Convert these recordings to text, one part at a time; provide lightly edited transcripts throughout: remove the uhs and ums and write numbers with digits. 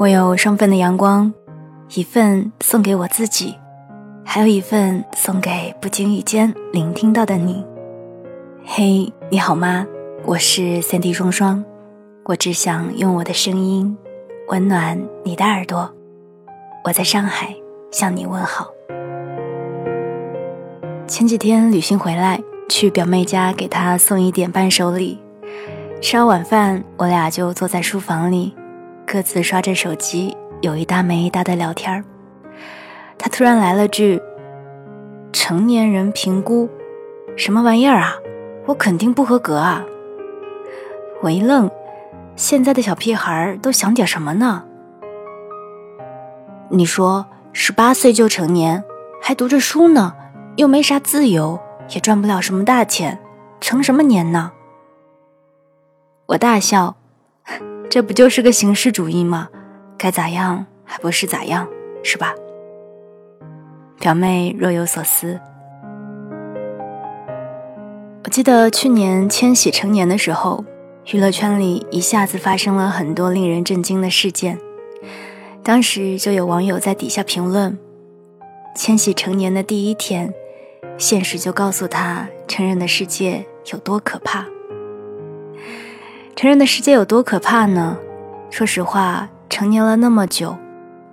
我有2份的阳光，1份送给我自己，还有1份送给不经意间聆听到的你。嘿，你好吗？我是Sandy双双，我只想用我的声音温暖你的耳朵。我在上海向你问好。前几天旅行回来，去表妹家给她送一点伴手礼。吃完晚饭，我俩就坐在书房里，各自刷着手机，有一搭没一搭的聊天。她突然来了句：成年人评估，什么玩意儿啊，我肯定不合格啊。我一愣，现在的小屁孩都想点什么呢？你说18岁就成年，还读着书呢，又没啥自由，也赚不了什么大钱，成什么年呢？我大笑，这不就是个形式主义吗？该咋样还不是咋样，是吧？表妹若有所思。我记得去年千禧成年的时候，娱乐圈里一下子发生了很多令人震惊的事件。当时就有网友在底下评论，千禧成年的第一天，现实就告诉他成人的世界有多可怕。成人的世界有多可怕呢？说实话，成年了那么久，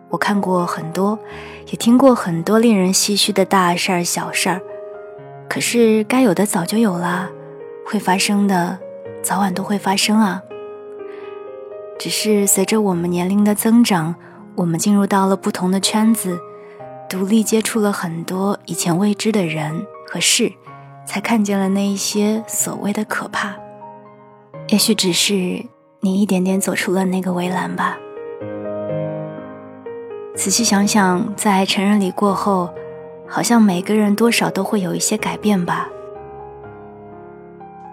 我看过很多，也听过很多令人唏嘘的大事儿、小事儿。可是该有的早就有啦，会发生的早晚都会发生啊。只是随着我们年龄的增长，我们进入到了不同的圈子，独立接触了很多以前未知的人和事，才看见了那一些所谓的可怕。也许只是你一点点走出了那个围栏吧。仔细想想，在成人礼过后，好像每个人多少都会有一些改变吧。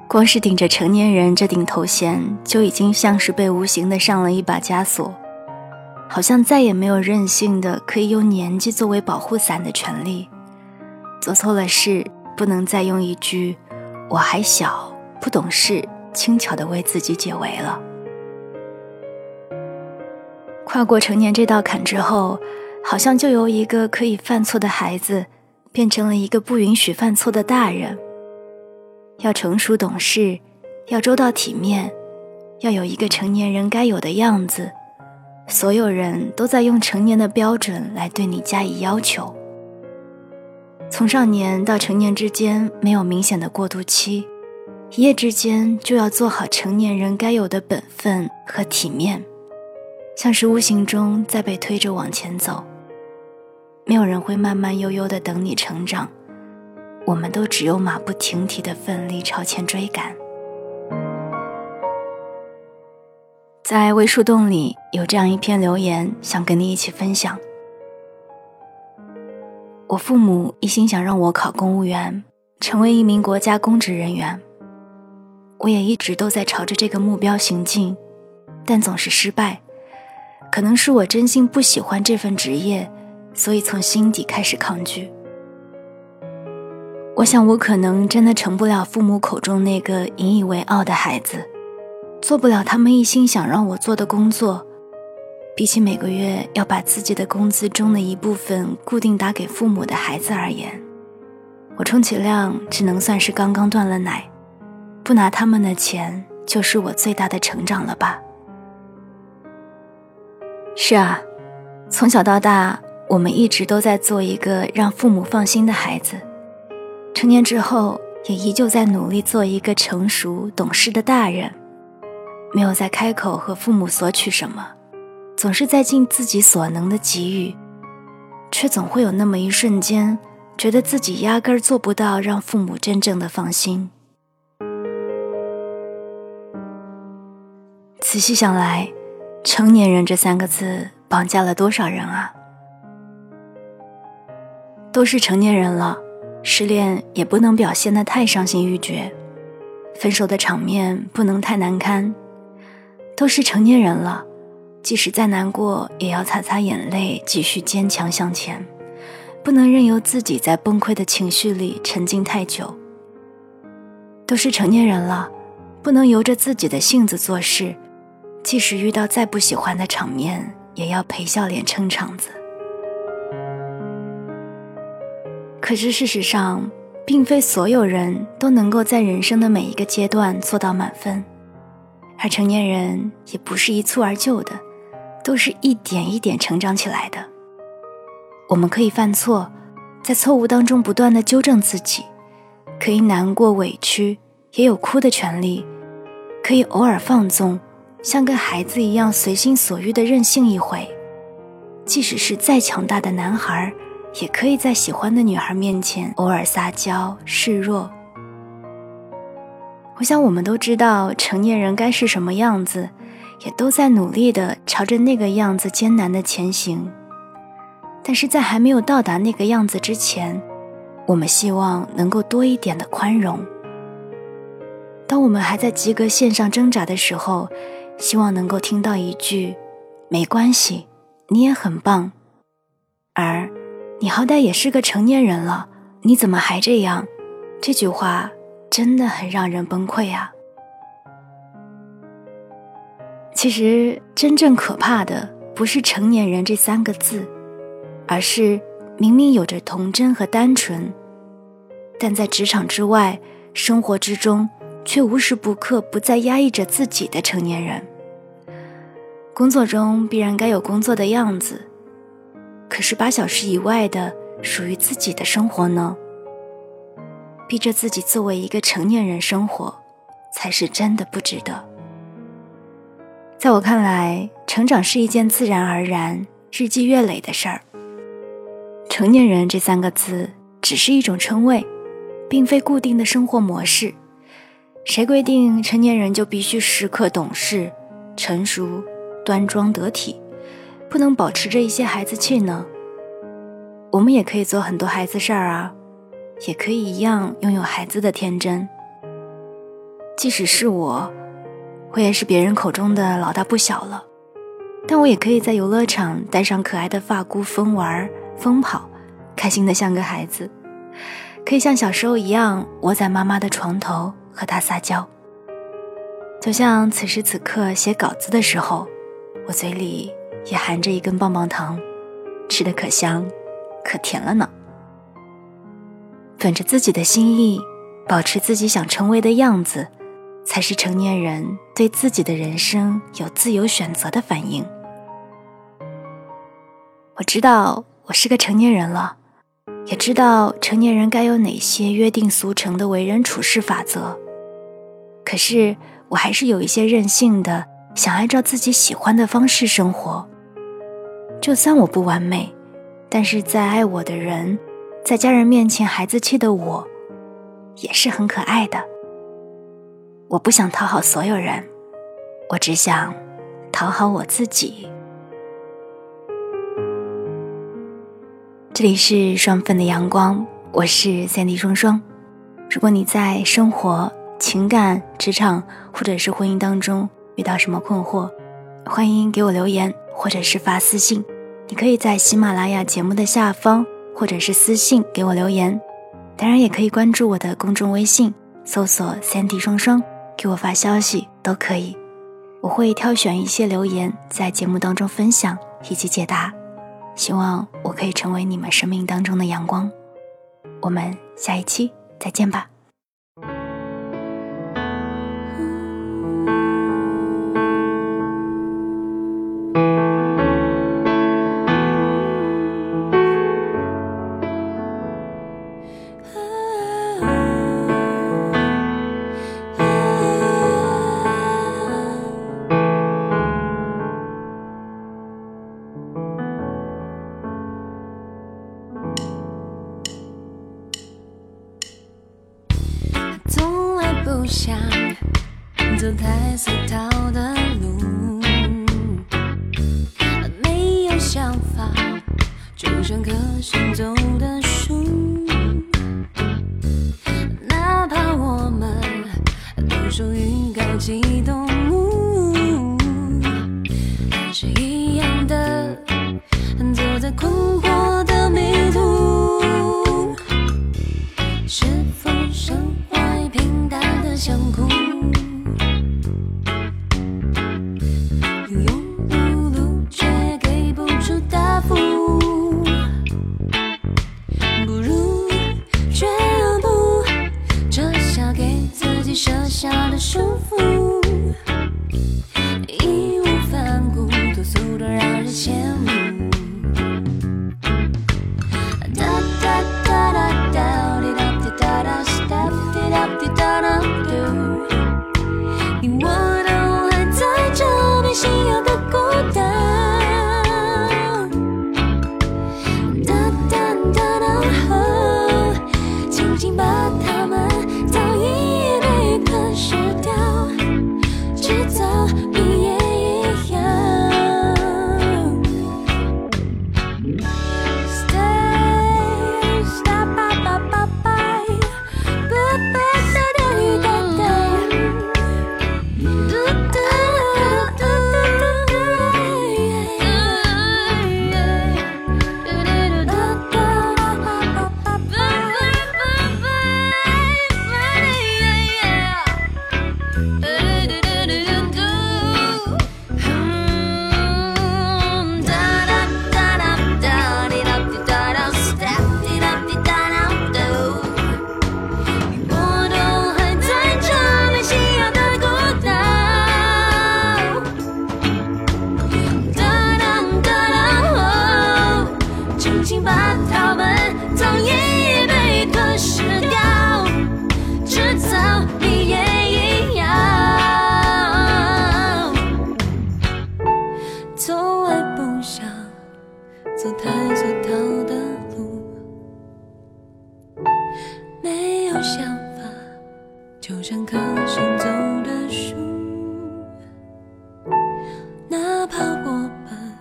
光是顶着成年人这顶头衔，就已经像是被无形的上了一把枷锁，好像再也没有任性的可以用年纪作为保护伞的权利。做错了事，不能再用一句我还小不懂事轻巧地为自己解围了。跨过成年这道坎之后，好像就由一个可以犯错的孩子变成了一个不允许犯错的大人。要成熟懂事，要周到体面，要有一个成年人该有的样子，所有人都在用成年的标准来对你加以要求。从少年到成年之间没有明显的过渡期，一夜之间就要做好成年人该有的本分和体面，像是无形中在被推着往前走。没有人会慢慢悠悠地等你成长，我们都只有马不停蹄的奋力朝前追赶。在微树洞里有这样一篇留言，想跟你一起分享。我父母一心想让我考公务员，成为一名国家公职人员，我也一直都在朝着这个目标行进，但总是失败。可能是我真心不喜欢这份职业，所以从心底开始抗拒。我想我可能真的成不了父母口中那个引以为傲的孩子，做不了他们一心想让我做的工作。比起每个月要把自己的工资中的一部分固定打给父母的孩子而言，我充其量只能算是刚刚断了奶，不拿他们的钱就是我最大的成长了吧。是啊，从小到大，我们一直都在做一个让父母放心的孩子，成年之后也依旧在努力做一个成熟懂事的大人，没有再开口和父母索取什么，总是在尽自己所能的给予，却总会有那么一瞬间，觉得自己压根儿做不到让父母真正的放心。仔细想来，成年人这3个字绑架了多少人啊。都是成年人了，失恋也不能表现得太伤心欲绝，分手的场面不能太难堪。都是成年人了，即使再难过也要擦擦眼泪，继续坚强向前，不能任由自己在崩溃的情绪里沉浸太久。都是成年人了，不能由着自己的性子做事，即使遇到再不喜欢的场面，也要陪笑脸撑场子。可是事实上，并非所有人都能够在人生的每一个阶段做到满分，而成年人也不是一蹴而就的，都是一点一点成长起来的。我们可以犯错，在错误当中不断地纠正自己，可以难过委屈，也有哭的权利，可以偶尔放纵，像个孩子一样随心所欲地任性一回。即使是再强大的男孩，也可以在喜欢的女孩面前偶尔撒娇示弱。我想我们都知道成年人该是什么样子，也都在努力地朝着那个样子艰难地前行。但是在还没有到达那个样子之前，我们希望能够多一点的宽容。当我们还在及格线上挣扎的时候，希望能够听到一句没关系，你也很棒，而你好歹也是个成年人了，你怎么还这样，这句话真的很让人崩溃啊。其实真正可怕的不是成年人这三个字，而是明明有着童真和单纯，但在职场之外，生活之中却无时不刻不再压抑着自己的成年人。工作中必然该有工作的样子，可是8小时以外的属于自己的生活呢？逼着自己作为一个成年人生活，才是真的不值得。在我看来，成长是一件自然而然、日积月累的事儿。成年人这三个字只是一种称谓，并非固定的生活模式。谁规定成年人就必须时刻懂事、成熟、端庄得体，不能保持着一些孩子气呢？我们也可以做很多孩子事儿啊，也可以一样拥有孩子的天真。即使是我也是别人口中的老大不小了，但我也可以在游乐场戴上可爱的发箍疯玩疯跑，开心的像个孩子，可以像小时候一样窝在妈妈的床头和她撒娇。就像此时此刻写稿子的时候，我嘴里也含着一根棒棒糖，吃得可香可甜了呢。本着自己的心意，保持自己想成为的样子，才是成年人对自己的人生有自由选择的反应。我知道我是个成年人了，也知道成年人该有哪些约定俗成的为人处事法则，可是我还是有一些任性的想按照自己喜欢的方式生活。就算我不完美，但是在爱我的人，在家人面前孩子气的我，也是很可爱的。我不想讨好所有人，我只想讨好我自己。这里是双份的阳光，我是Sandy双双。如果你在生活、情感、职场或者是婚姻当中遇到什么困惑，欢迎给我留言或者是发私信。你可以在喜马拉雅节目的下方或者是私信给我留言，当然也可以关注我的公众微信，搜索Sandy双双，给我发消息都可以。我会挑选一些留言在节目当中分享以及解答，希望我可以成为你们生命当中的阳光。我们下一期再见吧。不想走太俗套的路，没有想法，就像个行走的树，哪怕我们都属于高级动物，还是一样的走在困惑的迷途。是否生活平淡的想哭，庸庸碌碌却给连我都还在这被信仰的孤岛。哒哒哒哒哦，轻轻把它们早一夜那一刻失掉，迟早毕业也要 Stay Stop Bye Bye Bye Bye Bye Bye。把它们早一夜被吞噬掉，迟早你也一样。从来不想走太俗套的路，没有想法，就像靠行走的书，哪怕我们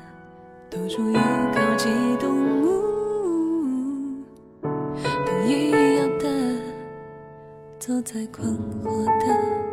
都属于高级动物。走在困惑的